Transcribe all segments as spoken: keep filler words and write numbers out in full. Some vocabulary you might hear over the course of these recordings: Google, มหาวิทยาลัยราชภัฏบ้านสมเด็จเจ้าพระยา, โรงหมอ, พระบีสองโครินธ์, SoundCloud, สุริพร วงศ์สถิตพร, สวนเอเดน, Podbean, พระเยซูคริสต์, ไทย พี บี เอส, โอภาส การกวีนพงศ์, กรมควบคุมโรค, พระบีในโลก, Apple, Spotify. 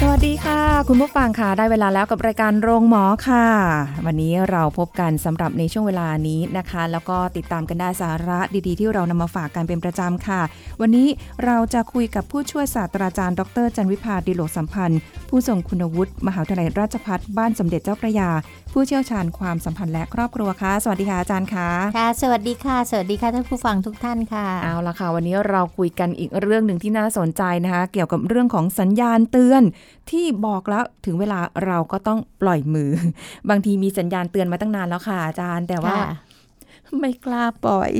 สวัสดีค่ะคุณผู้ฟังค่ะได้เวลาแล้วกับรายการโรงหมอค่ะวันนี้เราพบกันสำหรับในช่วงเวลานี้นะคะแล้วก็ติดตามกันได้สาระดีๆที่เรานำมาฝากกันเป็นประจำค่ะวันนี้เราจะคุยกับผู้ช่วยศาสตราจารย์ดร.จันวิภาดิโลกสัมพันธ์ผู้ทรงคุณวุฒิมหาวิทยาลัยราชภัฏบ้านสมเด็จเจ้าพระยาผู้เชี่ยวชาญความสัมพันธ์และครอบครัวค่ะสวัสดีค่ะอาจารย์ค่ะค่ะสวัสดีค่ะสวัสดีค่ะท่านผู้ฟังทุกท่านค่ะเอาล่ะค่ะวันนี้เราคุยกันอีกเรื่องนึงที่น่าสนใจนะคะเกี่ยวกับเรื่องของสัญญาณเตือนที่บอกแล้วถึงเวลาเราก็ต้องปล่อยมือบางทีมีสัญญาณเตือนมาตั้งนานแล้วค่ะอาจารย์แต่ว่าไม่กล้าปล่อย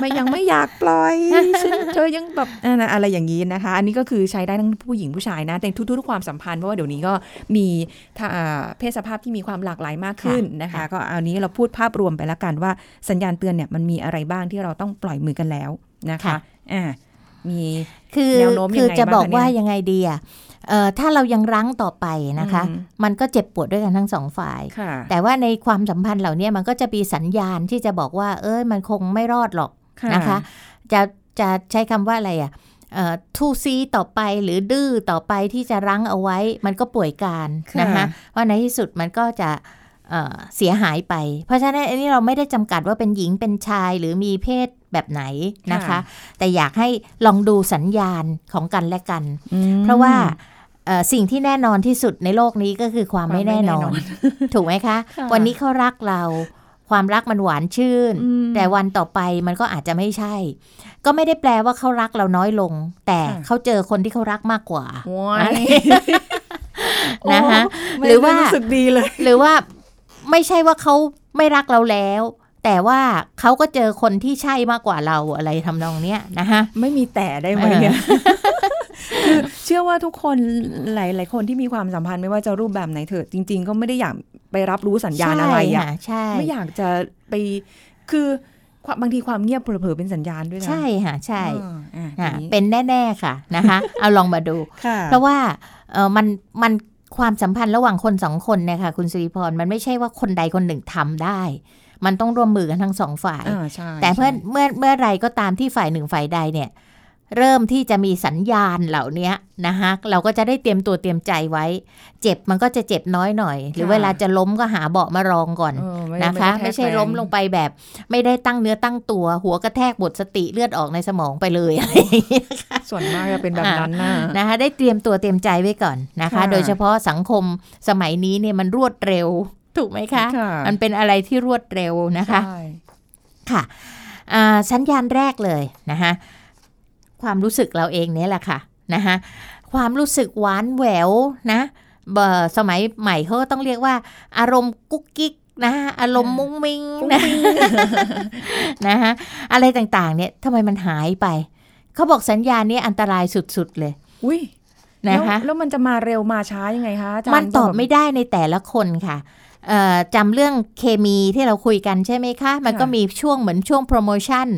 ไม่ยังไม่อยากปล่อยฉันเธอยังแบบอะไรอย่างนี้นะคะอันนี้ก็คือใช้ได้ทั้งผู้หญิงผู้ชายนะแต่ทุกๆความสัมพันธ์เพราะว่าเดี๋ยวนี้ก็มีเพศสภาพที่มีความหลากหลายมากขึ้นนะคะก็เอานี้เราพูดภาพรวมไปแล้วกันว่าสัญญาณเตือนเนี่ยมันมีอะไรบ้างที่เราต้องปล่อยมือกันแล้วนะคะอ่ามีแนวโน้มยังไงบ้างคือจะบอกว่ายังไงดีอ่ะเอ่อถ้าเรายังรั้งต่อไปนะคะมันก็เจ็บปวดด้วยกันทั้งสองฝ่ายแต่ว่าในความสัมพันธ์เหล่านี้มันก็จะมีสัญญาณที่จะบอกว่าเอ้ยมันคงไม่รอดหรอกนะคะจะจะใช้คำว่าอะไรอ่ะเอ่อทู่ซีต่อไปหรือดื้อต่อไปที่จะรั้งเอาไว้มันก็ป่วยการนะคะว่าในที่สุดมันก็จะเสียหายไปเพราะฉะนั้นอันนี้เราไม่ได้จำกัดว่าเป็นหญิงเป็นชายหรือมีเพศแบบไหนนะคะแต่อยากให้ลองดูสัญญาณของกันและกันเพราะว่าสิ่งที่แน่นอนที่สุดในโลกนี้ก็คือความไม่แน่นอนถูกไหมคะวันนี้เขารักเราความรักมันหวานชื่นแต่วันต่อไปมันก็อาจจะไม่ใช่ก็ไม่ได้แปลว่าเขารักเราน้อยลงแต่เขาเจอคนที่เขารักมากกว่านะคะหรือว่าหรือว่าไม่ใช่ว่าเขาไม่รักเราแล้วแต่ว่าเขาก็เจอคนที่ใช่มากกว่าเราอะไรทำนองเนี้ยนะคะไม่มีแต่ได้ไหมเนี่ยคือเชื่อว่าทุกคนหลายๆคนที่มีความสัมพันธ์ไม่ว่าจะรูปแบบไหนเถอะจริงๆก็ไม่ได้อยากไปรับรู้สัญญาณอะไรอ่ะไม่อยากจะไปคือบางทีความเงียบเผลอๆเป็นสัญญาณด้วยนะใช่ค่ะใช่เป็นแน่ๆค่ะนะคะเอาลองมาดูเพราะว่าเออมันมันความสัมพันธ์ระหว่างคนสองคนเนี่ยค่ะคุณสิริพรมันไม่ใช่ว่าคนใดคนหนึ่งทำได้มันต้องร่วมมือกันทั้งสองฝ่ายแต่เมื่อเมื่อเมื่อไรก็ตามที่ฝ่ายหนึ่งฝ่ายใดเนี่ยเริ่มที่จะมีสัญญาณเหล่านี้นะคะเราก็จะได้เตรียมตัวเตรียมใจไว้เจ็บมันก็จะเจ็บน้อยหน่อยหรือเวลาจะล้มก็หาเบาะมารองก่อนนะคะไม่ใช่ล้มลงไปแบบไม่ได้ตั้งเนื้อตั้งตัวหัวกระแทกหมดสติเลือดออกในสมองไปเลยอะไรอย่างนี้นะคะส่วนมากจะเป็นแบบนั้นนะนะคะได้เตรียมตัวเตรียมใจไว้ก่อนนะคะโดยเฉพาะสังคมสมัยนี้เนี่ยมันรวดเร็วถูกไหมคะมันเป็นอะไรที่รวดเร็วนะคะค่ะสัญญาณแรกเลยนะคะความรู้สึกเราเองเนี่ยแหละค่ะนะคะความรู้สึกหวานแหววนะสมัยใหม่เขาต้องเรียกว่าอารมณ์กุ๊กกิ๊กนะอารมณ์มุ้งมิ้งนะนะคะอะไรต่างๆเนี่ยทำไมมันหายไปเขาบอกสัญญาณนี้อันตรายสุดๆเลยอุ้ยนะคะแล้วมันจะมาเร็วมาช้ายังไงคะอาจารย์มันตอบไม่ได้ในแต่ละคนค่ะจำเรื่องเคมีที่เราคุยกันใช่ไหมคะมันก็มีช่วงเหมือนช่วงโปรโมชั่น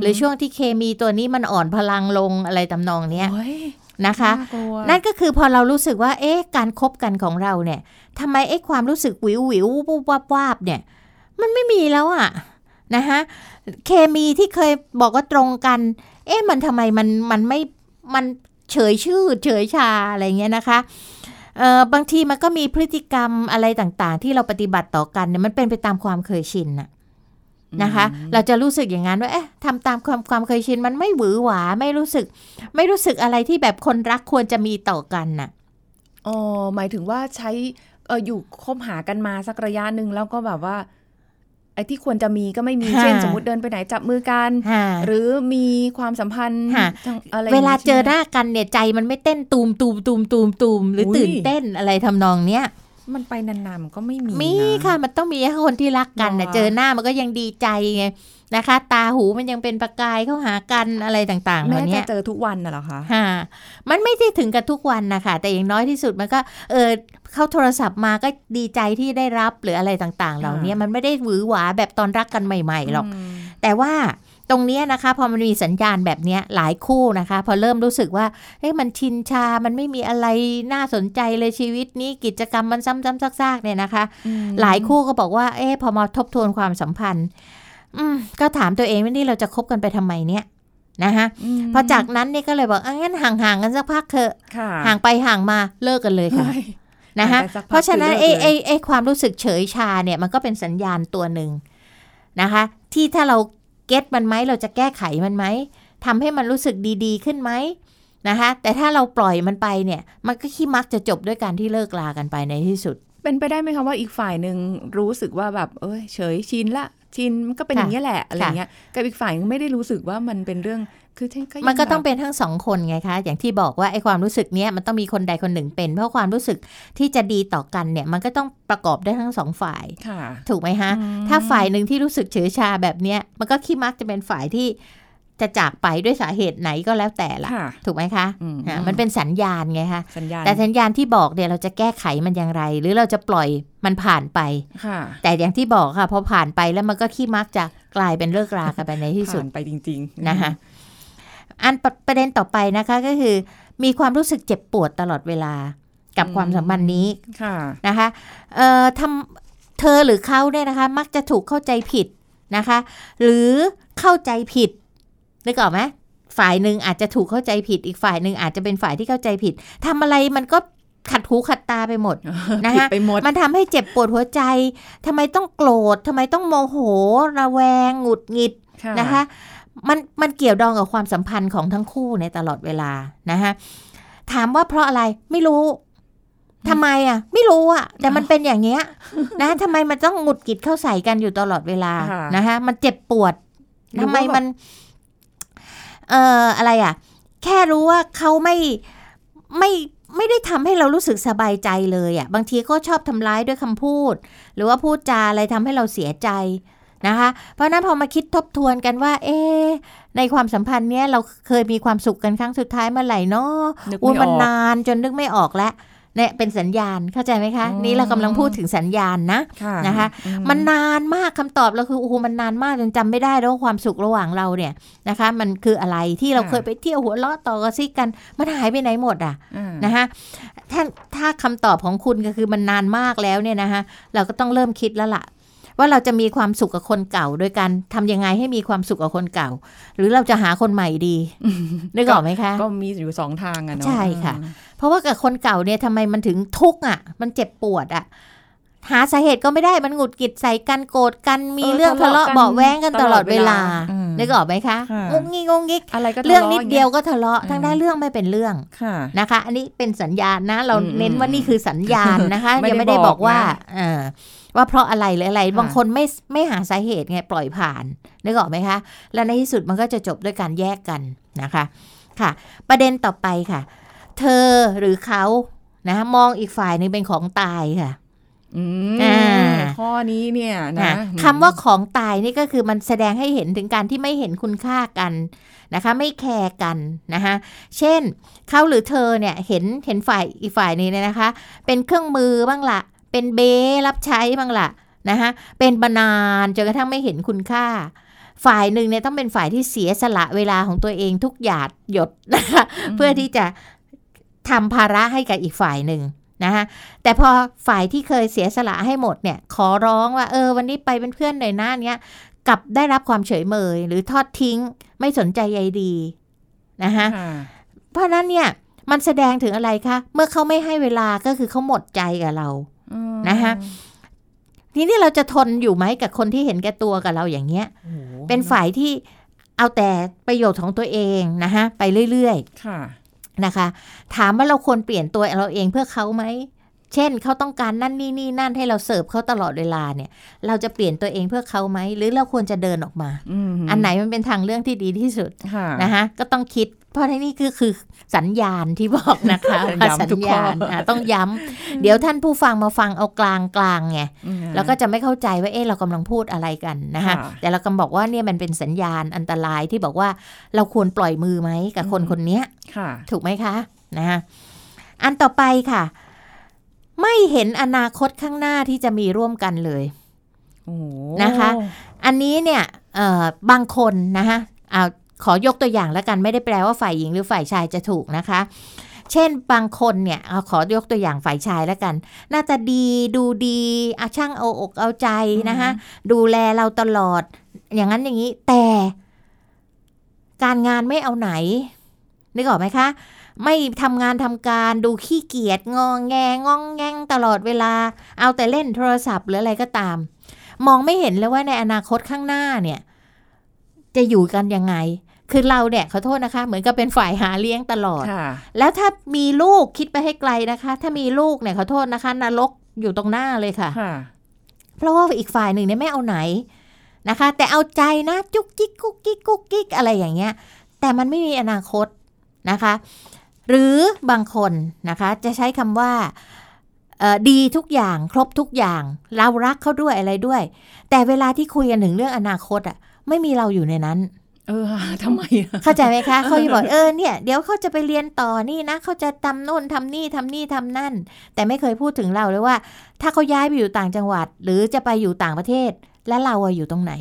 หรือช่วงที่เคมีตัวนี้มันอ่อนพลังลงอะไรตำนองเนี้ยนะคะนั่นก็คือพอเรารู้สึกว่าเอ๊ะการคบกันของเราเนี่ยทำไมไอ้ความรู้สึกวิววิววูบวับวับเนี่ยมันไม่มีแล้วอะนะคะเคมีที่เคยบอกว่าตรงกันเอ๊ะมันทำไมมันมันไม่มันเฉยชื่อเฉยชาอะไรเงี้ยนะคะเอ่อบางทีมันก็มีพฤติกรรมอะไรต่างๆที่เราปฏิบัติต่อกันเนี่ยมันเป็นไปตามความเคยชินน่ะนะคะเราจะรู้สึกอย่างนั้นว่าเอ๊ะทำตามความความเคยชินมันไม่หวือหวาไม่รู้สึกไม่รู้สึกอะไรที่แบบคนรักควรจะมีต่อกันน่ะอ๋อหมายถึงว่าใช้เอ่ออยู่คบหากันมาสักระยะนึงแล้วก็แบบว่าไอ้ที่ควรจะมีก็ไม่มีเช่นสมมุติเดินไปไหนจับมือกันหรือมีความสัมพันธ์อะไรเวลาเจอหน้ากันเนี่ยใจมันไม่เต้นตูมตูมตูมตูมตูมหรือตื่นเต้นอะไรทำนองเนี้ย มันไปนานๆมันก็ไม่มีมีค่ะมันต้องมีคนที่รักกันนะเจอหน้ามันก็ยังดีใจไงนะคะตาหูมันยังเป็นประกายเข้าหากันอะไรต่างๆเหล่านี้แม้จะเจอทุกวันน่ะเหรอคะค่ะมันไม่ได้ถึงกับทุกวันนะคะแต่อย่างน้อยที่สุดมันก็เออเข้าโทรศัพท์มาก็ดีใจที่ได้รับหรืออะไรต่างๆเหล่านี้มันไม่ได้หวือหวาแบบตอนรักกันใหม่ๆหรอกแต่ว่าตรงนี้นะคะพอมันมีสัญญาณแบบนี้หลายคู่นะคะพอเริ่มรู้สึกว่าเฮ้ยมันชินชามันไม่มีอะไรน่าสนใจเลยชีวิตนี้กิจกรรมมันซ้ำๆซากๆเนี่ยนะคะหลายคู่ก็บอกว่าเอ๊ะพอมาทบทวนความสัมพันธ์ก็ถามตัวเองว่านี่เราจะคบกันไปทำไมเนี่ยนะคะพอจากนั้นนี่ก็เลยบอกงั้นห่างๆกันสักพักเถอะห่างไปห่างมาเลิกกันเลยค่ะนะคะเพราะฉะนั้นไอ้ไอ้ไอ้ความรู้สึกเฉยชาเนี่ยมันก็เป็นสัญญาณตัวนึงนะคะที่ถ้าเราเก็ตมันไหมเราจะแก้ไขมันไหมทำให้มันรู้สึกดีๆขึ้นไหมนะคะแต่ถ้าเราปล่อยมันไปเนี่ยมันก็ขี้มักจะจบด้วยการที่เลิกลากันไปในที่สุดเป็นไปได้ไหมคะว่าอีกฝ่ายนึงรู้สึกว่าแบบเอ้ยเฉยชินละชินมันก็เป็นอย่างนี้แหละอะไรเงี้ยกับอีกฝ่ายไม่ได้รู้สึกว่ามันเป็นเรื่องคือมันก็ต้องเป็นทั้งสองคนไงคะอย่างที่บอกว่าไอ้ความรู้สึกเนี้ยมันต้องมีคนใดคนหนึ่งเป็นเพราะความรู้สึกที่จะดีต่อกันเนี่ยมันก็ต้องประกอบได้ทั้งสองฝ่ายถูกไหมคะถ้าฝ่ายหนึ่งที่รู้สึกเฉยชาแบบเนี้ยมันก็ขี้มักจะเป็นฝ่ายที่จะจากไปด้วยสาเหตุไหนก็แล้วแต่ละถูกไหมคะมันเป็นสัญญาณไงคะแต่สัญญาณที่บอกเนี่ยเราจะแก้ไขมันอย่างไรหรือเราจะปล่อยมันผ่านไปแต่อย่างที่บอกค่ะพอผ่านไปแล้วมันก็ขี้มักจะกลายเป็นเลิกรากันไปในที่สุดไปจริงๆนะคะอันประเด็นต่อไปนะคะก็คือมีความรู้สึกเจ็บปวดตลอดเวลากับความสัมพันธ์นี้นะคะเอ่อทำเธอหรือเขาเนี่ยนะคะมักจะถูกเข้าใจผิดนะคะหรือเข้าใจผิดนึกออกไหมฝ่ายหนึ่งอาจจะถูกเข้าใจผิดอีกฝ่ายหนึ่งอาจจะเป็นฝ่ายที่เข้าใจผิดทำอะไรมันก็ขัดหูขัดตาไปหมดนะคะมันทำให้เจ็บปวดหัวใจทำไมต้องโกรธทำไมต้องโมโหระแวงหงุดหงิดนะคะมันมันเกี่ยวดองกับความสัมพันธ์ของทั้งคู่ในตลอดเวลานะคะถามว่าเพราะอะไรไม่รู้ทำไมอ่ะไม่รู้อ่ะแต่มันเป็นอย่างเงี้ยนะทำไมมันต้องหงุดหงิดเข้าใส่กันอยู่ตลอดเวลานะคะมันเจ็บปวดทำไมมันเอ่ออะไรอ่ะแค่รู้ว่าเขาไม่ไม่ไม่ได้ทำให้เรารู้สึกสบายใจเลยอ่ะบางทีก็ชอบทำร้ายด้วยคำพูดหรือว่าพูดจาอะไรทำให้เราเสียใจนะคะเพราะนั้นพอมาคิดทบทวนกันว่าเอ๊ะในความสัมพันธ์เนี้ยเราเคยมีความสุขกันครั้งสุดท้ายเมื่อไหร่เนาะอุ้ยมันนานจนนึกไม่ออกแล้วเนี่ยเป็นสัญญาณเข้าใจไหมคะนี่เรากำลังพูดถึงสัญญาณนะนะคะมันนานมากคำตอบเราคือโอ้โหมันนานมากจนจำไม่ได้แล้วความสุขระหว่างเราเนี่ยนะคะมันคืออะไรที่เราเคยไปเที่ยวหัวเราะต่อกระซิกกันมันหายไปไหนหมดอ่ะนะคะถ้าถ้าคำตอบของคุณก็คือมันนานมากแล้วเนี่ยนะคะเราก็ต้องเริ่มคิดแล้วล่ะว่าเราจะมีความสุขกับคนเก่าโดยการทำยังไงให้มีความสุขกับคนเก่าหรือเราจะหาคนใหม่ดีได้ก่อนไหมคะก็มีอยู่สองทางอะเนาะใช่ค่ะเพราะว่ากับคนเก่าเนี่ยทำไมมันถึงทุกข์อ่ะมันเจ็บปวดอ่ะหาสาเหตุก็ไม่ได้มันหงุดหงิดใส่กันโกรธกันมีเรื่องทะเลาะเบาะแว้งกันตลอดเวลาได้ก่อนไหมคะงงงงงิกเรื่องนิดเดียวก็ทะเลาะทั้งได้เรื่องไม่เป็นเรื่องนะคะอันนี้เป็นสัญญาณนะเราเน้นว่านี่คือสัญญาณนะคะยังไม่ได้บอกว่าว่าเพราะอะไรหรืออะไรบางคนไม่ไม่หาสาเหตุไงปล่อยผ่านนึกออกไหมคะและในที่สุดมันก็จะจบด้วยการแยกกันนะคะค่ะประเด็นต่อไปค่ะเธอหรือเขานะมองอีกฝ่ายนึงเป็นของตายค่ะอืมข้อนี้เนี่ยนะคำว่าของตายนี่ก็คือมันแสดงให้เห็นถึงการที่ไม่เห็นคุณค่ากันนะคะไม่แคร์กันนะคะเช่นเขาหรือเธอเนี่ยเห็นเห็นฝ่ายอีกฝ่ายนี้เนี่ยนะคะเป็นเครื่องมือบ้างละเป็นเบรับใช้บ้างล่ะนะคะเป็นมานานจนกระทั่งไม่เห็นคุณค่าฝ่ายหนึ่งเนี่ยต้องเป็นฝ่ายที่เสียสละเวลาของตัวเองทุกหยาดหยดนะคะเพื่อที่จะทำภาระให้กับอีกฝ่ายหนึ่งนะคะแต่พอฝ่ายที่เคยเสียสละให้หมดเนี่ยขอร้องว่าเออวันนี้ไปเป็นเพื่อนหน่อยนะเนี้ยกลับได้รับความเฉยเมยหรือทอดทิ้งไม่สนใจใยดีนะคะเพราะนั้นเนี่ยมันแสดงถึงอะไรคะเมื่อเขาไม่ให้เวลาก็คือเขาหมดใจกับเรานะคะทีนี้เราจะทนอยู่ไหมกับคนที่เห็นแก่ตัวกับเราอย่างเงี้ยเป็นฝ่ายที่เอาแต่ประโยชน์ของตัวเองนะคะไปเรื่อยๆนะคะถามว่าเราควรเปลี่ยนตัวเราเองเพื่อเขาไหม เช่นเขาต้องการนั่นนี่นี่นั่นให้เราเสิร์ฟเขาตลอดเวลาเนี่ยเราจะเปลี่ยนตัวเองเพื่อเขาไหมหรือเราควรจะเดินออกมา อ, อันไหนมันเป็นทางเลือกที่ดีที่สุดนะคะก็ต้องคิดเพราะนี่คือคือสัญญาณที่บอกนะคะสัญญาณต้องย้ำเดี๋ยวท่านผู้ฟังมาฟังเอากลางกลางไงแล้วก็จะไม่เข้าใจว่าเอ๊ะเรากำลังพูดอะไรกันนะคะแต่เรากำลังบอกว่าเนี่ยมันเป็นสัญญาณอันตรายที่บอกว่าเราควรปล่อยมือไหมกับคนคนนี้ถูกไหมคะนะคะอันต่อไปค่ะไม่เห็นอนาคตข้างหน้าที่จะมีร่วมกันเลยนะคะอันนี้เนี่ยบางคนนะคะเอาขอยกตัวอย่างแล้วกันไม่ได้แปลว่าฝ่ายหญิงหรือฝ่ายชายจะถูกนะคะเช่นบางคนเนี่ยเอาขอยกตัวอย่างฝ่ายชายแล้วกันน่าจะดีดูดีอาช่างเอาอกเอาใจนะคะดูแลเราตลอดอย่างนั้นอย่างนี้แต่การงานไม่เอาไหนนึกออกไหมคะไม่ทำงานทำการดูขี้เกียจงอแงงองแงงตลอดเวลาเอาแต่เล่นโทรศัพท์หรืออะไรก็ตามมองไม่เห็นเลยว่าในอนาคตข้างหน้าเนี่ยจะอยู่กันยังไงคือเราเนี่ยขอโทษนะคะเหมือนกับเป็นฝ่ายหาเลี้ยงตลอดแล้วถ้ามีลูกคิดไปให้ไกลนะคะถ้ามีลูกเนี่ยขอโทษนะคะนรกอยู่ตรงหน้าเลยค่ะเพราะว่าอีกฝ่ายหนึ่งเนี่ยไม่เอาไหนนะคะแต่เอาใจนะจุ๊กจิ๊กกุ๊กกิ๊กกุ๊กกิ๊กอะไรอย่างเงี้ยแต่มันไม่มีอนาคตนะคะหรือบางคนนะคะจะใช้คำว่าดีทุกอย่างครบทุกอย่างเรารักเขาด้วยอะไรด้วยแต่เวลาที่คุยกันถึงเรื่องอนาคตอ่ะไม่มีเราอยู่ในนั้นเออทำไมเข้าใจไหมคะเขาจะบอกเออเนี่ยเดี๋ยวเขาจะไปเรียนต่อนี่นะเขาจะทำโน่นทำนี่ทำนี่ทำนั่นแต่ไม่เคยพูดถึงเราเลยว่าถ้าเขาย้ายไปอยู่ต่างจังหวัดหรือจะไปอยู่ต่างประเทศแล้วเราอยู่ตรงไหน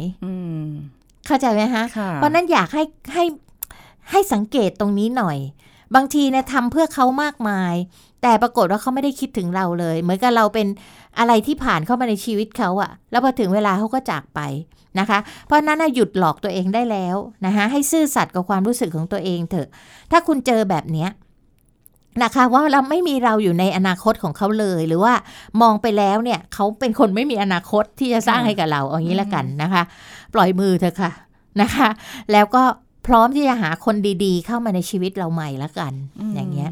เข้าใจไหมคะเพราะนั้นอยากให้ให้ให้สังเกตตรงนี้หน่อยบางทีเนี่ยทำเพื่อเขามากมายแต่ปรากฏว่าเขาไม่ได้คิดถึงเราเลยเหมือนกับเราเป็นอะไรที่ผ่านเข้ามาในชีวิตเขาอะแล้วพอถึงเวลาเขาก็จากไปนะคะเพราะนั้นหยุดหลอกตัวเองได้แล้วนะคะให้ซื่อสัตย์กับความรู้สึกของตัวเองเถอะถ้าคุณเจอแบบเนี้ยนะคะว่าเราไม่มีเราอยู่ในอนาคตของเขาเลยหรือว่ามองไปแล้วเนี่ยเขาเป็นคนไม่มีอนาคตที่จะสร้างให้กับเราเอางี้ละกันนะคะปล่อยมือเถอะค่ะนะคะแล้วก็พร้อมที่จะหาคนดีๆเข้ามาในชีวิตเราใหม่ละกัน อ, อย่างเงี้ย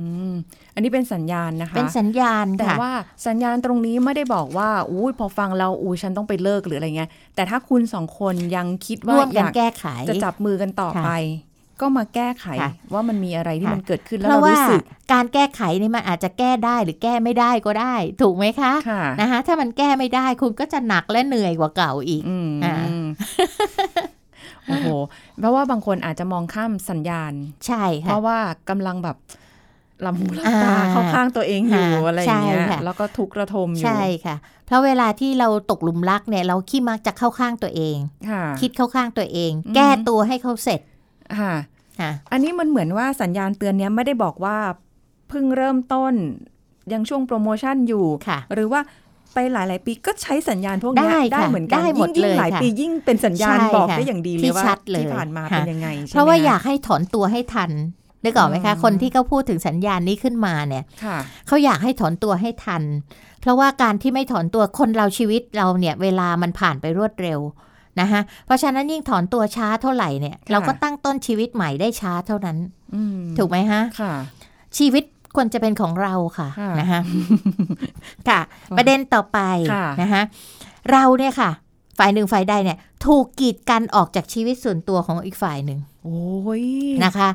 อันนี้เป็นสัญญาณนะคะเป็นสัญญาณแต่ว่าสัญญาณตรงนี้ไม่ได้บอกว่าอู้พอฟังเราอู้ฉันต้องไปเลิกหรืออะไรเงี้ยแต่ถ้าคุณสองคนยังคิดว่าอยากจะจับมือกันต่อไปก็มาแก้ไขว่ามันมีอะไรที่มันเกิดขึ้นแล้วเรารู้สึกการแก้ไขนี่มันอาจจะแก้ได้หรือแก้ไม่ได้ก็ได้ถูกไหมคะนะคะถ้ามันแก้ไม่ได้คุณก็จะหนักและเหนื่อยกว่าเก่าอีกอ่า โอ้โหเพราะว่าบางคนอาจจะมองข้ามสัญญาณใช่ค่ะเพราะว่ากำลังแบบลำหูลำตาเข้าข้างตัวเองอยู่อะไรอย่างเงี้ยแล้วก็ทุกข์ระทมอยู่ใช่ค่ะเพราะเวลาที่เราตกหลุมรักเนี่ยเราขี้มักจะเข้าข้างตัวเองคิดเข้าข้างตัวเองแก้ตัวให้เขาเสร็จค่ะอันนี้มันเหมือนว่าสัญญาณเตือนเนี้ยไม่ได้บอกว่าเพิ่งเริ่มต้นยังช่วงโปรโมชั่นอยู่หรือว่าไปหลายๆปีก็ใช้สัญญาณพวกนี้ได้เหมือนกันยิ่งหลายปียิ่งเป็นสัญญาณบอกได้อย่างดีเลยว่าที่ผ่านมาเป็นยังไงเพราะว่าอยากให้ถอนตัวให้ทันได้ก่อนไหมคะคนที่เขาพูดถึงสัญญาณนี้ขึ้นมาเนี่ยเขาอยากให้ถอนตัวให้ทันเพราะว่าการที่ไม่ถอนตัวคนเราชีวิตเราเนี่ยเวลามันผ่านไปรวดเร็วนะคะเพราะฉะนั้นยิ่งถอนตัวช้าเท่าไหร่เนี่ยเราก็ตั้งต้นชีวิตใหม่ได้ช้าเท่านั้นถูกไหมฮะชีวิตควรจะเป็นของเราค่ะนะคะค่ะประเด็นต่อไปนะคะเราเนี่ยค่ะฝ่ายหนึ่งฝ่ายใดเนี่ยถูกกีดกันออกจากชีวิตส่วนตัวของอีกฝ่ายหนึ่งโอ้ยนะคะ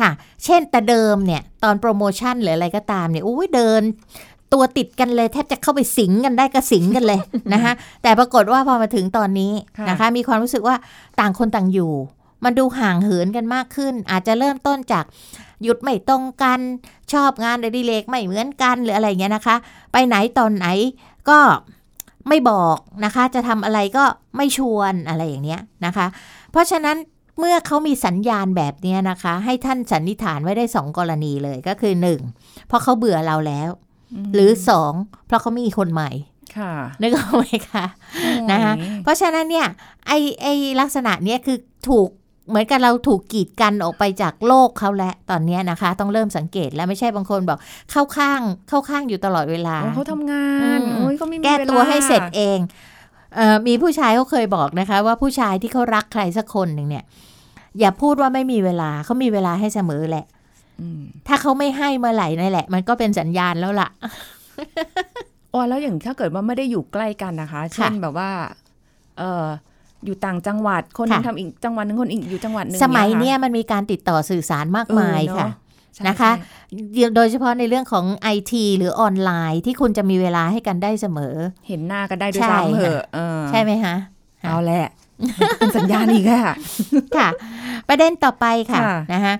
ค่ะเช่นแต่เดิมเนี่ยตอนโปรโมชั่นหรืออะไรก็ตามเนี่ยอุ้ยเดินตัวติดกันเลยแทบจะเข้าไปสิงกันได้ก็สิงกันเลยนะคะแต่ปรากฏว่าพอมาถึงตอนนี้นะคะมีความรู้สึกว่าต่างคนต่างอยู่มันดูห่างเหินกันมากขึ้นอาจจะเริ่มต้นจากหยุดไม่ตรงกันชอบงานอดิเรกไม่เหมือนกันหรืออะไรเงี้ยนะคะไปไหนตอนไหนก็ไม่บอกนะคะจะทำอะไรก็ไม่ชวนอะไรอย่างเนี้ยนะคะเพราะฉะนั้นเมื่อเขามีสัญญาณแบบนี้นะคะให้ท่านสันนิษฐานไว้ได้สองกรณีเลยก็คือหนึ่งเพราะเขาเบื่อเราแล้วหรือสองเพราะเขามีคนใหม่ค่ะนึกออกไหมคะนะคะเพราะฉะนั้นเนี่ยไอไอลักษณะเนี้ยคือถูกเหมือนกันเราถูกกีดกันออกไปจากโลกเขาแล้วตอนนี้นะคะต้องเริ่มสังเกตแล้วไม่ใช่บางคนบอกเข้าข้างเข้าข้างอยู่ตลอดเวลาเขาทำงานโอ้ยเขาไม่มีเวลาแก้ตัวให้เสร็จเองเอ่อมีผู้ชายเขาเคยบอกนะคะว่าผู้ชายที่เขารักใครสักคนหนึ่งเนี่ยอย่าพูดว่าไม่มีเวลาเขามีเวลาให้เสมอแหละถ้าเขาไม่ให้เมื่อไหร่นั่นแหละมันก็เป็นสัญญาณแล้วล่ะ อ๋อแล้วอย่างถ้าเกิดว่าไม่ได้อยู่ใกล้กันนะคะเช่นแบบว่าเอ่ออยู่ต่างจังหวัดคนนึงทำอีกจังหวัดนึงคนอีกอยู่จังหวัดนึงสมัยเนี้ยมันมีการติดต่อสื่อสารมากมายค่ะนะคะโดยเฉพาะในเรื่องของ ไอ ที หรือออนไลน์ที่คุณจะมีเวลาให้กันได้เสมอเห็นหน้ากันได้ด้วยซ้ำเหอะใช่ไหมคะเอาแหละเป็นสัญญาณอีกค่ะค่ะประเด็นต่อไปค่ะนะคะ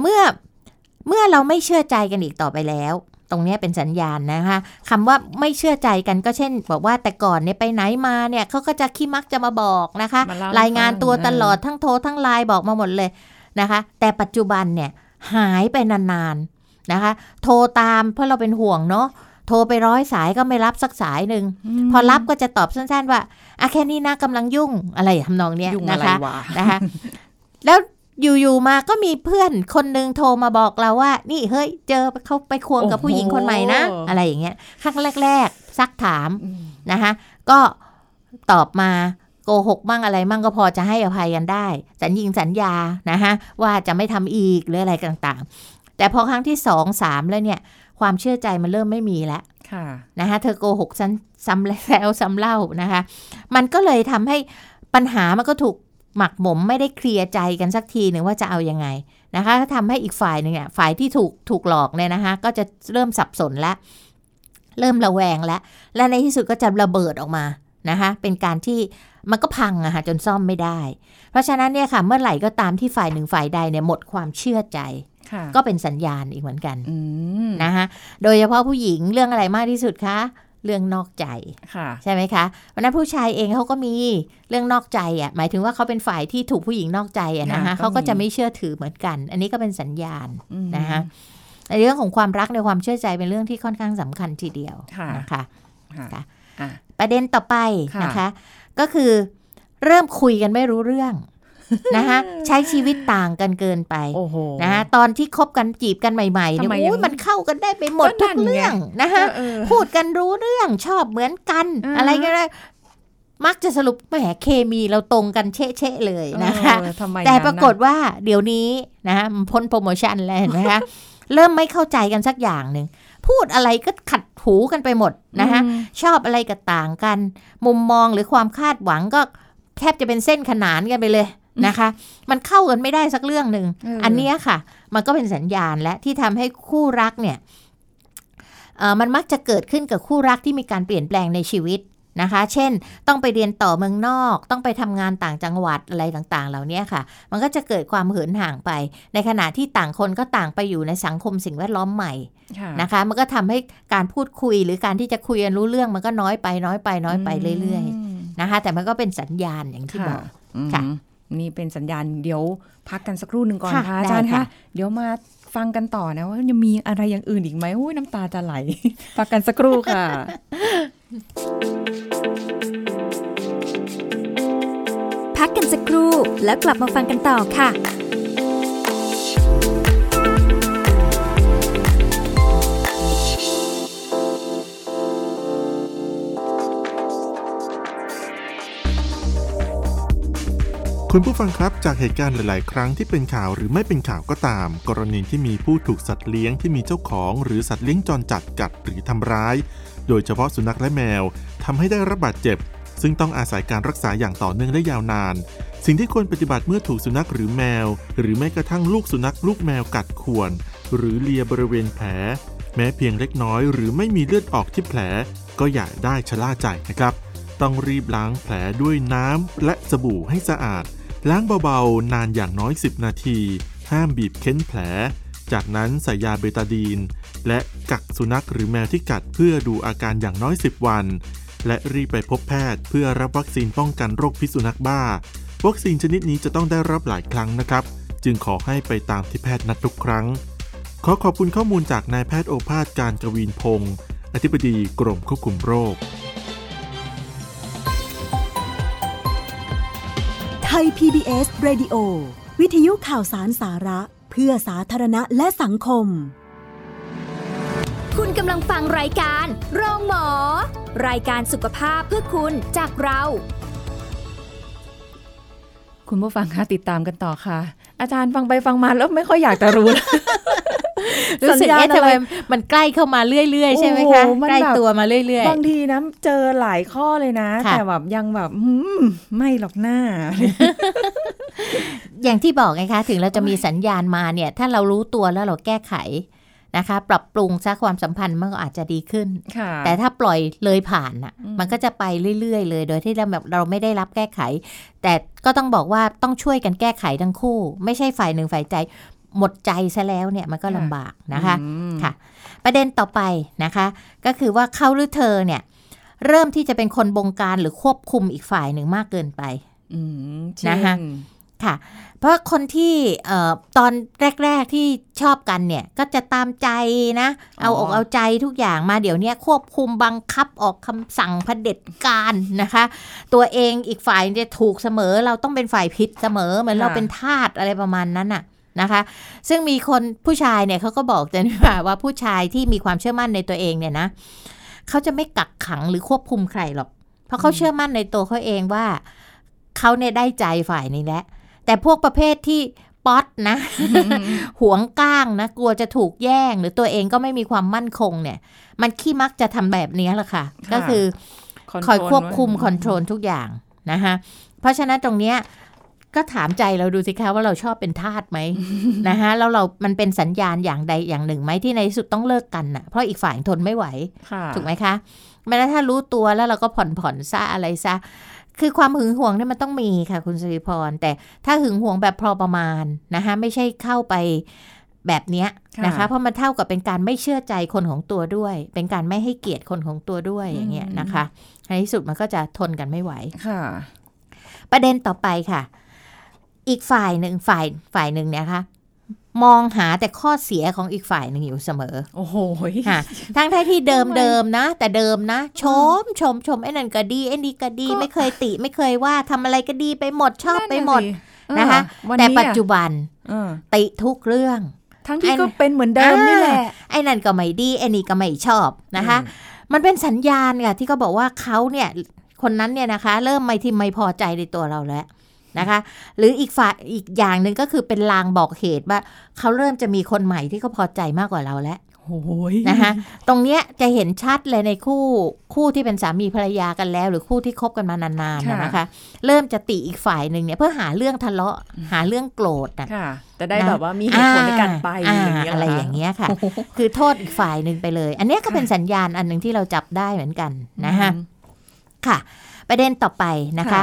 เมื่อเมื่อเราไม่เชื่อใจกันอีกต่อไปแล้วตรงนี้เป็นสัญญาณนะคะคำว่าไม่เชื่อใจกันก็เช่นบอกว่าแต่ก่อนเนี่ยไปไหนมาเนี่ยเขาก็จะขี้มักจะมาบอกนะคะรายงานตัวตลอดทั้งโทรทั้งไลน์บอกมาหมดเลยนะคะแต่ปัจจุบันเนี่ยหายไปนานๆนะคะโทรตามเพราะเราเป็นห่วงเนาะโทรไปร้อยสายก็ไม่รับสักสายหนึ่งพอรับก็จะตอบสั้นๆว่าอ่ะแค่นี้นะกำลังยุ่งอะไรทำนองเนี้ยนะคะนะคะแล้วอยู่ๆมาก็มีเพื่อนคนนึงโทรมาบอกเราว่านี่เฮ้ยเจอเขาไปควงกับผู้หญิงคนใหม่นะอะไรอย่างเงี้ยครั้งแรกๆซักถามนะคะก็ตอบมาโกหกมั่งอะไรมั่งก็พอจะให้อภัยกันได้สัญญิงสัญญานะคะว่าจะไม่ทำอีกหรืออะไรต่างๆแต่พอครั้งที่สองสามแล้วเนี่ยความเชื่อใจมันเริ่มไม่มีแล้วนะคะเธอโกหกซ้ำแล้วซ้ำเล่านะคะมันก็เลยทำให้ปัญหามันก็ถูกหมักหมมไม่ได้เคลียร์ใจกันสักทีหนึ่งว่าจะเอายังไงนะคะทำให้อีกฝ่ายหนึ่งเนี่ยฝ่ายที่ถูกถูกหลอกเนี่ยนะคะก็จะเริ่มสับสนและเริ่มระแวงและและในที่สุดก็จะระเบิดออกมานะคะเป็นการที่มันก็พังอะค่ะจนซ่อมไม่ได้เพราะฉะนั้นเนี่ยค่ะเมื่อไหร่ก็ตามที่ฝ่ายหนึ่งฝ่ายใดเนี่ยหมดความเชื่อใจก็เป็นสัญญาณอีกเหมือนกันนะคะโดยเฉพาะผู้หญิงเรื่องอะไรมากที่สุดคะเรื่องนอกใจใช่ไหมคะเพราะนั้นผู้ชายเองเขาก็มีเรื่องนอกใจอ่ะหมายถึงว่าเขาเป็นฝ่ายที่ถูกผู้หญิงนอกใจอ่ะนะคะเขาก็จะไม่เชื่อถือเหมือนกันอันนี้ก็เป็นสัญญาณนะคะในเรื่องของความรักในความเชื่อใจเป็นเรื่องที่ค่อนข้างสำคัญทีเดียวนะคะประเด็นต่อไปนะคะก็คือเริ่มคุยกันไม่รู้เรื่องนะคะใช้ชีวิตต่างกันเกินไปนะคะตอนที่คบกันจีบกันใหม่ๆเนี่ยโอ้ยมันเข้ากันได้ไปหมดทุกเรื่องนะคะพูดกันรู้เรื่องชอบเหมือนกันอะไรก็ได้มักจะสรุปแหมเคมีเราตรงกันเช๊ะๆเลยนะคะแต่ปรากฏว่าเดี๋ยวนี้นะคะพ้นโปรโมชั่นแล้วเห็นไหมคะเริ่มไม่เข้าใจกันสักอย่างนึงพูดอะไรก็ขัดหูกันไปหมดนะคะชอบอะไรก็ต่างกันมุมมองหรือความคาดหวังก็แทบจะเป็นเส้นขนานกันไปเลยนะคะมันเข้ากันไม่ได้สักเรื่องหนึ่ง อ, อันนี้ค่ะมันก็เป็นสัญญาณและที่ทำให้คู่รักเนี่ยมันมักจะเกิดขึ้นกับคู่รักที่มีการเปลี่ยนแปลงในชีวิตนะคะเช่นต้องไปเรียนต่อเมืองนอกต้องไปทำงานต่างจังหวัดอะไรต่างๆเหล่านี้ค่ะมันก็จะเกิดความเหินห่างไปในขณะที่ต่างคนก็ต่างไปอยู่ในสังคมสิ่งแวดล้อมใหม่นะคะมันก็ทำให้การพูดคุยหรือการที่จะคุยกันรู้เรื่องมันก็น้อยไปน้อยไปน้อยไปเรื่อยๆนะคะแต่มันก็เป็นสัญญาณอย่างที่บอกค่ะนี่เป็นสัญญาณเดี๋ยวพักกันสักครู่หนึ่งก่อนค่ะอาจารย์คะเดี๋ยวมาฟังกันต่อนะว่ายังมีอะไรอย่างอื่นอีกไหมโอ้ยน้ำตาจะไหลพักกันสักครู่ค่ะพักกันสักครู่แล้วกลับมาฟังกันต่อค่ะคุณผู้ฟังครับจากเหตุการณ์หลายๆครั้งที่เป็นข่าวหรือไม่เป็นข่าวก็ตามกรณีที่มีผู้ถูกสัตว์เลี้ยงที่มีเจ้าของหรือสัตว์เลี้ยงจรจัดกัดหรือทำร้ายโดยเฉพาะสุนัขและแมวทำให้ได้รับบาดเจ็บซึ่งต้องอาศัยการรักษาอย่างต่อเนื่องและยาวนานสิ่งที่ควรปฏิบัติเมื่อถูกสุนัขหรือแมวหรือแม้กระทั่งลูกสุนัขลูกแมวกัดข่วนหรือเลียบริเวณแผลแม้เพียงเล็กน้อยหรือไม่มีเลือดออกที่แผลก็อย่าได้ชะล่าใจนะครับต้องรีบล้างแผลด้วยน้ำและสบู่ให้สะอาดล้างเบาๆนานอย่างน้อยสิบนาทีห้ามบีบเค้นแผลจากนั้นใส่ยาเบตาดีนและกักสุนัขหรือแมวที่กัดเพื่อดูอาการอย่างน้อยสิบวันและรีบไปพบแพทย์เพื่อรับวัคซีนป้องกันโรคพิษสุนัขบ้าวัคซีนชนิดนี้จะต้องได้รับหลายครั้งนะครับจึงขอให้ไปตามที่แพทย์นัดทุกครั้งขอขอบคุณข้อมูลจากนายแพทย์โอภาสการกวีนพงศ์อธิบดีกรมควบคุมโรคไทย พี บี เอส Radio วิทยุข่าวสารสาระเพื่อสาธารณะและสังคมคุณกำลังฟังรายการโรงหมอรายการสุขภาพเพื่อคุณจากเราคุณผู้ฟังคะติดตามกันต่อค่ะอาจารย์ฟังไปฟังมาแล้วไม่ค่อยอยากจะรู้ รู้สึกว่าทำไมมันใกล้เข้ามาเรื่อยๆใช่ไหมคะใกล้ตัวมาเรื่อยๆบางทีนะเจอหลายข้อเลยนะแต่แบบยังแบบไม่หรอกหน้าอย่างที่บอกไงคะถึงเราจะมีสัญญาณมาเนี่ยถ้าเรารู้ตัวแล้วเราแก้ไขนะคะปรับปรุงซะความสัมพันธ์มันก็อาจจะดีขึ้นแต่ถ้าปล่อยเลยผ่านอ่ะมันก็จะไปเรื่อยๆเลยโดยที่เราแบบเราไม่ได้รับแก้ไขแต่ก็ต้องบอกว่าต้องช่วยกันแก้ไขทั้งคู่ไม่ใช่ฝ่ายหนึ่งฝ่ายใจหมดใจซะแล้วเนี่ยมันก็ลำบากนะคะค่ะประเด็นต่อไปนะคะก็คือว่าเขาหรือเธอเนี่ยเริ่มที่จะเป็นคนบงการหรือควบคุมอีกฝ่ายหนึ่งมากเกินไปนะคะค่ะเพราะคนที่เอ่อตอนแรกๆที่ชอบกันเนี่ยก็จะตามใจนะเอาอกเอาใจทุกอย่างมาเดี๋ยวนี้ควบคุมบังคับออกคำสั่งเผด็จการนะคะตัวเองอีกฝ่ายจะถูกเสมอเราต้องเป็นฝ่ายผิดเสมอเหมือนเราเป็นทาสอะไรประมาณนั้นน่ะนะคะซึ่งมีคนผู้ชายเนี่ยเขาก็บอกกันว่าว่าผู้ชายที่มีความเชื่อมั่นในตัวเองเนี่ยนะเขาจะไม่กักขังหรือควบคุมใครหรอกเพราะเขาเชื่อมั่นในตัวเขาเองว่าเขาเนี่ยได้ใจฝ่ายนี้แหละแต่พวกประเภทที่ป๊อตนะ หวงก้างนะกลัวจะถูกแย่งหรือตัวเองก็ไม่มีความมั่นคงเนี่ยมันขี้มักจะทำแบบนี้แหละค่ะก็คือคอยควบคุมคอนโทรลทุกอย่างนะคะเพราะฉะนั้นตรงเนี้ยก็ถามใจเราดูสิคะว่าเราชอบเป็นทาสไหม นะคะแล้วเรามันเป็นสัญญาณอย่างใดอย่างหนึ่งไหมที่ในที่สุดต้องเลิกกันน่ะเพราะอีกฝ่ายทนไม่ไหว ถูกไหมคะแม้ถ้ารู้ตัวแล้วเราก็ผ่อนผ่อนซะอะไรซะคือความหึงหวงเนี่ยมันต้องมีค่ะคุณสิริพรแต่ถ้าหึงหวงแบบพอประมาณนะคะไม่ใช่เข้าไปแบบเนี้ยนะคะเพราะมันเท่ากับเป็นการไม่เชื่อใจคนของตัวด้วยเป็นการไม่ให้เกียรติคนของตัวด้วยอย่างเงี้ยนะคะในที่สุดมันก็จะทนกันไม่ไหวค่ะประเด็นต่อไปค่ะอีกฝ่ายหนึ่งฝ่ายฝ่ายหนึ่งเนี่ยค่ะมองหาแต่ข้อเสียของอีกฝ่ายหนึ่งอยู่เสมอโอ้โหค่ะทั้งที่เดิมเดิมนะแต่เดิมนะชมชมชมไอ้นั่นก็ดีไอ้นี่ก็ดีไม่เคยติไม่เคยว่าทำอะไรก็ดีไปหมดชอบไปหมดนะคะแต่ปัจจุบันติทุกเรื่องทั้งที่ก็เป็นเหมือนเดิมนี่แหละไอ้นั่นก็ไม่ดีไอ้นี่ก็ไม่ชอบนะคะมันเป็นสัญญาณค่ะที่เขาบอกว่าเขาเนี่ยคนนั้นเนี่ยนะคะเริ่มไม่ที่ไม่พอใจในตัวเราแล้วนะคะหรืออีกฝ่ายอีกอย่างหนึ่งก็คือเป็นลางบอกเหตุว่าเขาเริ่มจะมีคนใหม่ที่เขาพอใจมากกว่าเราแล้วโอ้ยนะคะตรงเนี้ยจะเห็นชัดเลยในคู่คู่ที่เป็นสามีภรรยากันแล้วหรือคู่ที่คบกันมานานๆ นะคะเริ่มจะติอีกฝ่ายหนึ่งเนี่ยเพื่อหาเรื่องทะเลาะหาเรื่องโกรธนะจะได้แบบว่ามีเหตุผลในการไปอะไรอย่างเงี้ยค่ะคือโทษอีกฝ่ายหนึ่งไปเลยอันนี้ก็เป็นสัญญาณอันนึงที่เราจับได้เหมือนกันนะคะค่ะประเด็นต่อไปนะคะ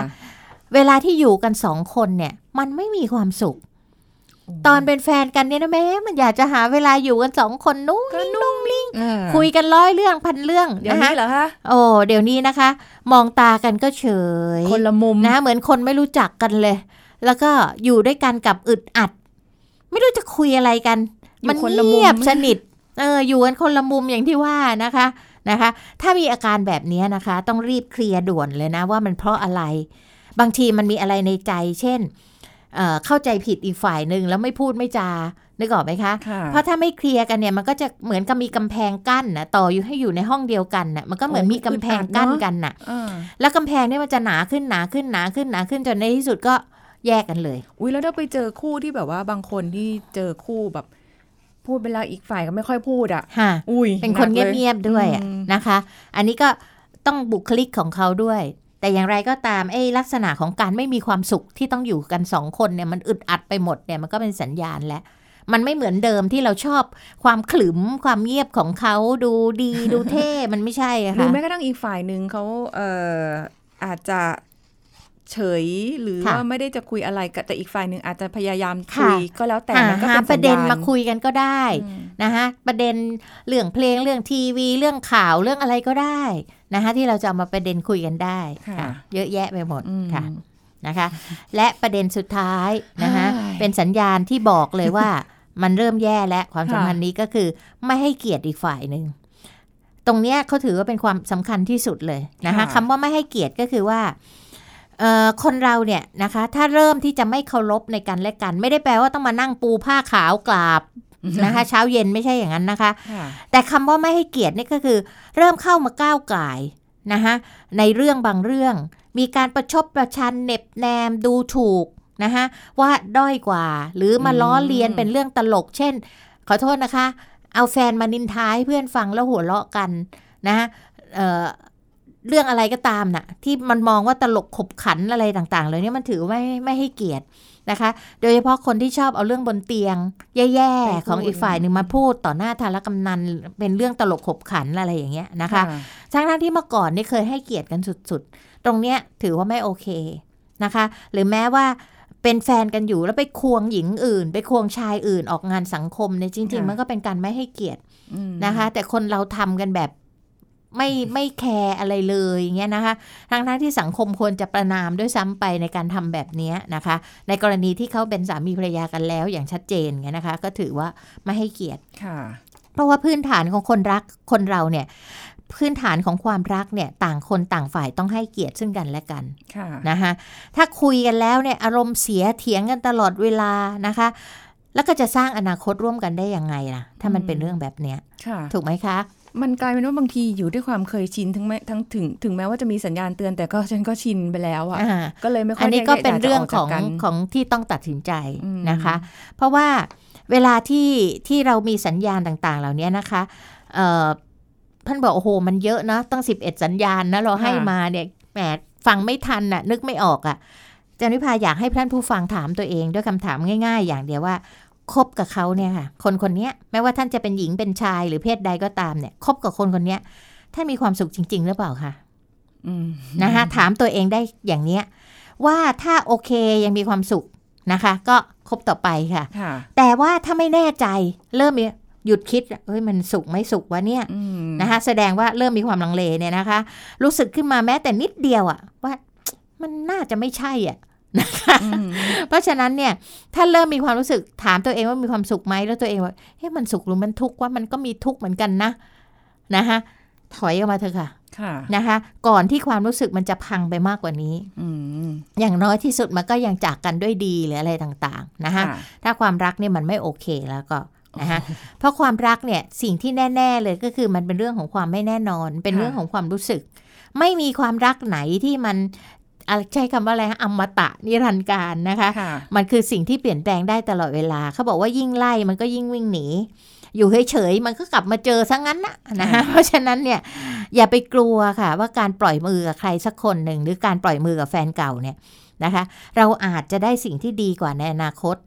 เวลาที่อยู่กันสองคนเนี่ยมันไม่มีความสุขตอนเป็นแฟนกันเนี่ยนะแม่มันอยากจะหาเวลาอยู่กันสองคนนุ่งนุ่งนิ่งคุยกันร้อยเรื่องพันเรื่องเดี๋ยวนี้เหรอคะโอ้เดี๋ยวนี้นะคะมองตากันก็เฉยคนละมุมนะเหมือนคนไม่รู้จักกันเลยแล้วก็อยู่ด้วยกันกับอึดอัดไม่รู้จะคุยอะไรกันมันเงียบสนิทเอออยู่กันคนละมุมอย่างที่ว่านะคะนะคะถ้ามีอาการแบบนี้นะคะต้องรีบเคลียร์ด่วนเลยนะว่ามันเพราะอะไรบางทีมันมีอะไรในใจเช่น เอ่อ เข้าใจผิดอีกฝ่ายนึงแล้วไม่พูดไม่จานึกออกไหมคะเพราะถ้าไม่เคลียร์กันเนี่ยมันก็จะเหมือนกับมีกำแพงกั้นนะต่ออยู่ให้อยู่ในห้องเดียวกันนะมันก็เหมือนมีกำแพงกั้นกันนะแล้วกำแพงเนี่ยมันจะหนาขึ้นหนาขึ้นหนาขึ้นหนาขึ้นจนในที่สุดก็แยกกันเลยอุ้ยแล้วถ้าไปเจอคู่ที่แบบว่าบางคนที่เจอคู่แบบพูดไปแล้วอีกฝ่ายก็ไม่ค่อยพูดอ่ะอุ้ยเป็นคนเงียบๆด้วยนะคะอันนี้ก็ต้องบุคลิกของเขาด้วยแต่อย่างไรก็ตามไอ้ลักษณะของการไม่มีความสุขที่ต้องอยู่กันสองคนเนี่ยมันอึดอัดไปหมดเนี่ยมันก็เป็นสัญญาณแล้วมันไม่เหมือนเดิมที่เราชอบความขรึมความเงียบของเขาดูดีดูเท่มันไม่ใช่ค่ะหรือแม้กระทั่งอีกฝ่ายนึงเขาเอ่ออาจจะเฉยหรือว่าไม่ได้จะคุยอะไรแต่อีกฝ่ายนึงอาจจะพยายามคุยก็แล้วแต่มันก็เป็นประเด็นมาคุยกันก็ได้นะคะประเด็นเรื่องเพลงเรื่องทีวีเรื่องข่าวเรื่องอะไรก็ได้นะคะที่เราจะเอามาประเด็นคุยกันได้ค่ะเยอะแยะไปหมดค่ะนะคะและประเด็นสุดท้ายนะคะเป็นสัญญาณที่บอกเลยว่ามันเริ่มแย่และความสัมพันธ์นี้ก็คือไม่ให้เกียรติอีกฝ่ายนึงตรงเนี้ยเขาถือว่าเป็นความสำคัญที่สุดเลยนะคะคำว่าไม่ให้เกียรติก็คือว่าคนเราเนี่ยนะคะถ้าเริ่มที่จะไม่เคารพในกันและกันไม่ได้แปลว่าต้องมานั่งปูผ้าขาวกราบนะคะเช้าเย็นไม่ใช่อย่างนั้นนะคะแต่คำว่าไม่ให้เกียรตินี่ก็คือเริ่มเข้ามาก้าวก่ายนะคะในเรื่องบางเรื่องมีการประชดประชันเน็บแนมดูถูกนะคะว่าด้อยกว่าหรือมาล้อเลียนเป็นเรื่องตลกเช่น ขอโทษนะคะเอาแฟนมานินทาให้เพื่อนฟังแล้วหัวเราะกันนะเอ่อเรื่องอะไรก็ตามน่ะที่มันมองว่าตลกขบขันอะไรต่างๆเลยเนี่ยมันถือไม่ไม่ให้เกียรตินะคะโดยเฉพาะคนที่ชอบเอาเรื่องบนเตียงแย่ๆของอีกฝ่ายหนึ่งมาพูดต่อหน้าทารกำนันเป็นเรื่องตลกขบขันอะไรอย่างเงี้ยนะคะทั้งๆที่เมื่อก่อนนี่เคยให้เกียรติกันสุดๆตรงเนี้ยถือว่าไม่โอเคนะคะหรือแม้ว่าเป็นแฟนกันอยู่แล้วไปควงหญิงอื่นไปควงชายอื่นออกงานสังคมเนี่ยจริงๆมันก็เป็นการไม่ให้เกียรตินะคะแต่คนเราทำกันแบบไม่ไม่แคร์อะไรเลยอย่างเงี้ยนะคะทั้งทั้งที่สังคมควรจะประณามด้วยซ้ำไปในการทำแบบนี้นะคะในกรณีที่เขาเป็นสามีภรรยากันแล้วอย่างชัดเจนไงนะคะก็ถือว่าไม่ให้เกียรติเพราะว่าพื้นฐานของคนรักคนเราเนี่ยพื้นฐานของความรักเนี่ยต่างคนต่างฝ่ายต้องให้เกียรติซึ่งกันและกันนะคะถ้าคุยกันแล้วเนี่ยอารมณ์เสียเถียงกันตลอดเวลานะคะแล้วก็จะสร้างอนาคตร่วมกันได้ยังไงล่ะถ้ามันเป็นเรื่องแบบเนี้ยถูกไหมคะมันกลายเป็นว่าบางทีอยู่ด้วยความเคยชินทั้งแม้ทั้งถึงถึงแม้ว่าจะมีสัญญาณเตือนแต่ก็ฉันก็ชินไปแล้วอ่ะก็เลยไม่ค่อยได้อันนี้ก็เป็นเรื่องของของที่ต้องตัดสินใจนะคะเพราะว่าเวลาที่ที่เรามีสัญญาณต่างๆเหล่านี้นะคะเอ่อท่านบอกโอ้โหมันเยอะนะตั้งสิบเอ็ดสัญญาณนะเราให้มาเนี่ยแหมฟังไม่ทันน่ะนึกไม่ออกอ่ะอาจารย์วิภาอยากให้ท่านผู้ฟังถามตัวเองด้วยคำถามง่ายๆอย่างเดียวว่าคบกับเขาเนี่ยค่ะคนคนนี้แม้ว่าท่านจะเป็นหญิงเป็นชายหรือเพศใดก็ตามเนี่ยคบกับคนคนนี้ท่านมีความสุขจริงๆหรือเปล่าคะนะคะถามตัวเองได้อย่างเนี้ยว่าถ้าโอเคยังมีความสุขนะคะก็คบต่อไปค่ะแต่ว่าถ้าไม่แน่ใจเริ่มหยุดคิดเฮ้ยมันสุขไม่สุขวะเนี่ยนะคะแสดงว่าเริ่มมีความลังเลเนี่ยนะคะรู้สึกขึ้นมาแม้แต่นิดเดียวอะว่ามันน่าจะไม่ใช่อ่ะนะคะเพราะฉะนั้นเนี่ยถ้าเริ่มมีความรู้สึกถามตัวเองว่ามีความสุขไหมแล้วตัวเองว่าเฮ้ยมันสุขหรือมันทุกข์ว่ามันก็มีทุกข์เหมือนกันนะนะคะถอยออกมาเถอะค่ะนะคะก่อนที่ความรู้สึกมันจะพังไปมากกว่านี้อย่างน้อยที่สุดมันก็ยังจากกันด้วยดีหรืออะไรต่างๆนะคะถ้าความรักเนี่ยมันไม่โอเคแล้วก็นะคะเพราะความรักเนี่ยสิ่งที่แน่ๆเลยก็คือมันเป็นเรื่องของความไม่แน่นอนเป็นเรื่องของความรู้สึกไม่มีความรักไหนที่มันใช้คำว่าอะไรอมตะนิรันดร์การนะคะมันคือสิ่งที่เปลี่ยนแปลงได้ตลอดเวลาเขาบอกว่ายิ่งไล่มันก็ยิ่งวิ่งหนีอยู่เฉยๆมันก็กลับมาเจอซะงั้นนะนะคะเพราะฉะนั้นเนี่ยอย่าไปกลัวค่ะว่าการปล่อยมือกับใครสักคนหนึ่งหรือการปล่อยมือกับแฟนเก่าเนี่ยนะคะเราอาจจะได้สิ่งที่ดีกว่าในอนาคต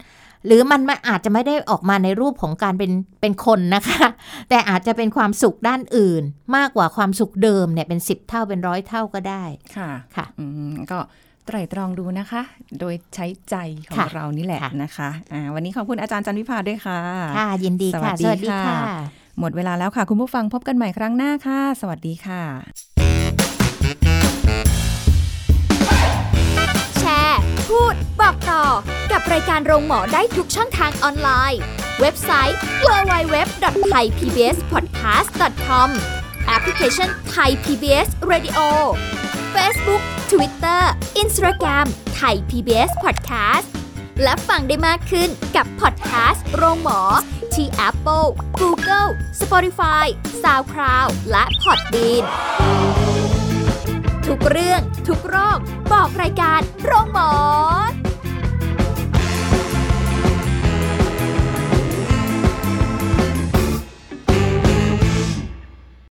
หรือมันอาจจะไม่ได้ออกมาในรูปของการเป็นเป็นคนนะคะแต่อาจจะเป็นความสุขด้านอื่นมากกว่าความสุขเดิมเนี่ยเป็นสิบเท่าเป็นร้อยเท่าก็ได้ค่ะค่ะอืมก็ไตร่ตรองดูนะคะโดยใช้ใจของเรานี่แหละนะคะอ่าวันนี้ขอบคุณอาจารย์จันทร์วิภาด้วยค่ะค่ะยินดีค่ะสวัสดีค่ะหมดเวลาแล้วค่ะคุณผู้ฟังพบกันใหม่ครั้งหน้าค่ะสวัสดีค่ะแชร์พูดบอกต่อกับรายการโรงหมอได้ทุกช่องทางออนไลน์เว็บไซต์ ดับเบิลยู ดับเบิลยู ดับเบิลยู ดอท ไทยพีบีเอสพอดแคสต์ ดอท คอม แอปพลิเคชัน Thai พี บี เอส Radio Facebook Twitter Instagram Thai พี บี เอส Podcast และฟังได้มากขึ้นกับ Podcast โรงหมอที่ Apple Google Spotify SoundCloud และ Podbean ทุกเรื่องทุกโรคบอกรายการโรง